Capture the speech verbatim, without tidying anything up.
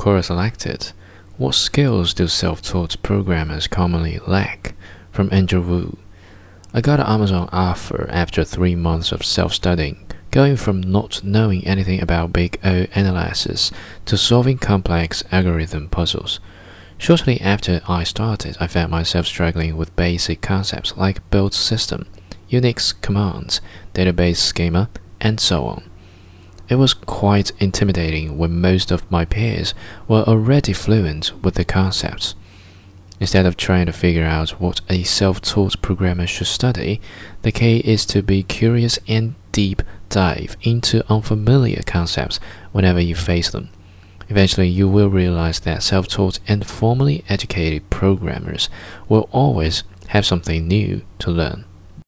Quora selected, What skills do self-taught programmers commonly lack? From Andrew Wu. I got an Amazon offer after three months of self-studying, going from not knowing anything about big O analysis to solving complex algorithm puzzles. Shortly after I started, I found myself struggling with basic concepts like build system, Unix commands, database schema, and so on. It was quite intimidating when most of my peers were already fluent with the concepts. Instead of trying to figure out what a self-taught programmer should study, the key is to be curious and deep dive into unfamiliar concepts whenever you face them. Eventually, you will realize that self-taught and formally educated programmers will always have something new to learn.